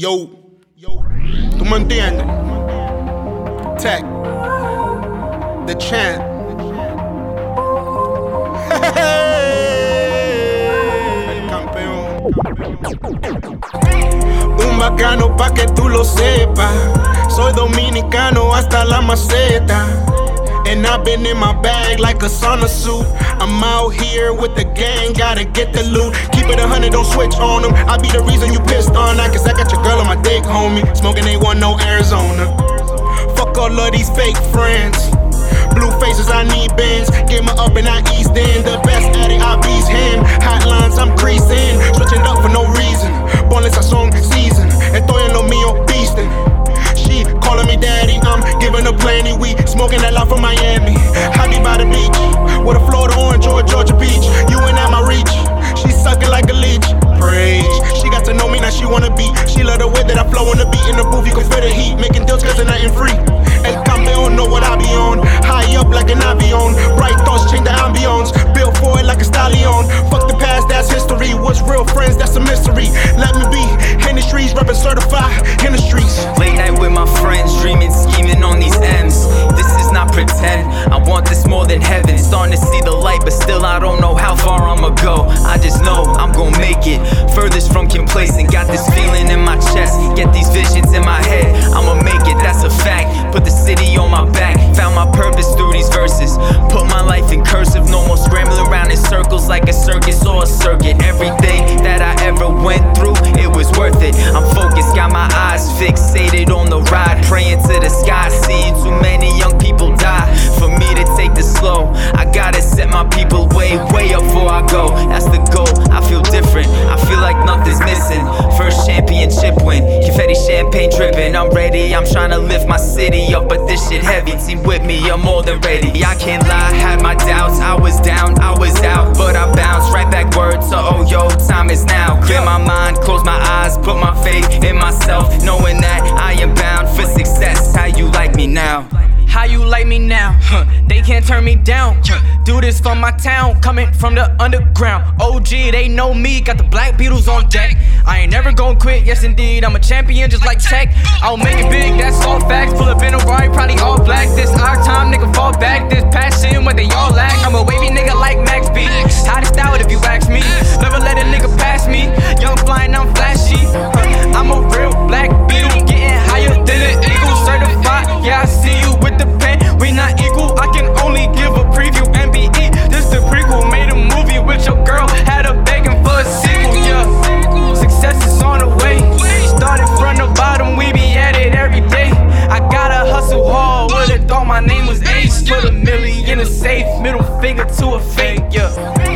Yo, tú me entiendes. Tech Da Champ. El campeón. Un bacano pa' que tú lo sepas. Soy dominicano hasta la maceta. And I've been in my bag like a sauna suit. I'm out here with the gang, gotta get the loot. Keep it 100, don't switch on them. I be the reason you pissed on I, cause I got your girl on my dick, homie. Smoking A1, no Arizona. Fuck all of these fake friends. Blue faces, I need bins. Get my up and I ease in. The best at it, I bees him. Hotlines, I'm creasing. Switching up for no reason. Boneless, I song season. Estoy en lo mío, beastin'. She calling me daddy, I'm giving her plenty. We smoking that lot from Miami. I be by the beach with a Florida orange or a Georgia peach. You ain't at my reach. She sucking like a leech. Preach. She got to know me, now she wanna beat. She love the way that I flow on the beat. In the booth, you can feel the heat. Making deals, cause they're nothing free. El campeón, know what I be on. High up like an avion. Bright thoughts change the ambience. Built for it like a stallion. Fuck the past, that's history. What's real friends, that's a mystery. Let me be in the streets, reppin' certified in the streets. Late night with my friends, dreaming, scheming on these M's. This is not pretend, I want this more than heaven. Starting to see the light, but still I don't know how far I'ma go. I just know I'm gon' make it, furthest from complacent. Got this feeling in my chest, get these visions in my head. I'ma make it, that's a fact, put the city on my back. Found my purpose through these verses, put my life in cursive. No more scrambling around in circles like a circus or a circuit. Everything that I ever went through, it was worth it. I'm focused, got my eyes fixated on the ride. Praying to the sky, seeing too many young people die. For me to take this slow, I gotta set my people way up before I go. That's the goal, I feel different, I feel like nothing's missing. First championship win, confetti champagne dripping. I'm ready, I'm trying to lift my city up, but this shit heavy. Team with me, I'm more than ready. I can't lie, had my doubts, I was down, I was out, but I bounced right backward. So oh yo, time is now. Clear my mind, close my eyes, put my faith in myself, knowing that I am bound for success. How you like me now? How you like me now? Huh. They can't turn me down. Do this for my town, coming from the underground. OG, they know me, got the Black Beatles on deck. I ain't never gon' quit, yes indeed, I'm a champion just like Tech. I'll make it big, that's all facts. Pull up in a ride, probably all black. This our time, nigga, fall back. This passion, what they all lack. I'm a wavy nigga like Max B. Hottest out if you ask me. Never let a nigga pass me. Young flying, I'm flashy. Huh. I'm a real Black Beetle, getting higher than an eagle. Certified, yeah, I see you with the pen. We not equal, I can only give a preview. MBE, this the prequel. Made a movie with your girl, had her begging for a sequel, yeah. Success is on the way. Started from the bottom, we be at it every day. I gotta hustle hard, would've thought my name was Ace. Put a million in a safe, middle finger to a fake, yeah.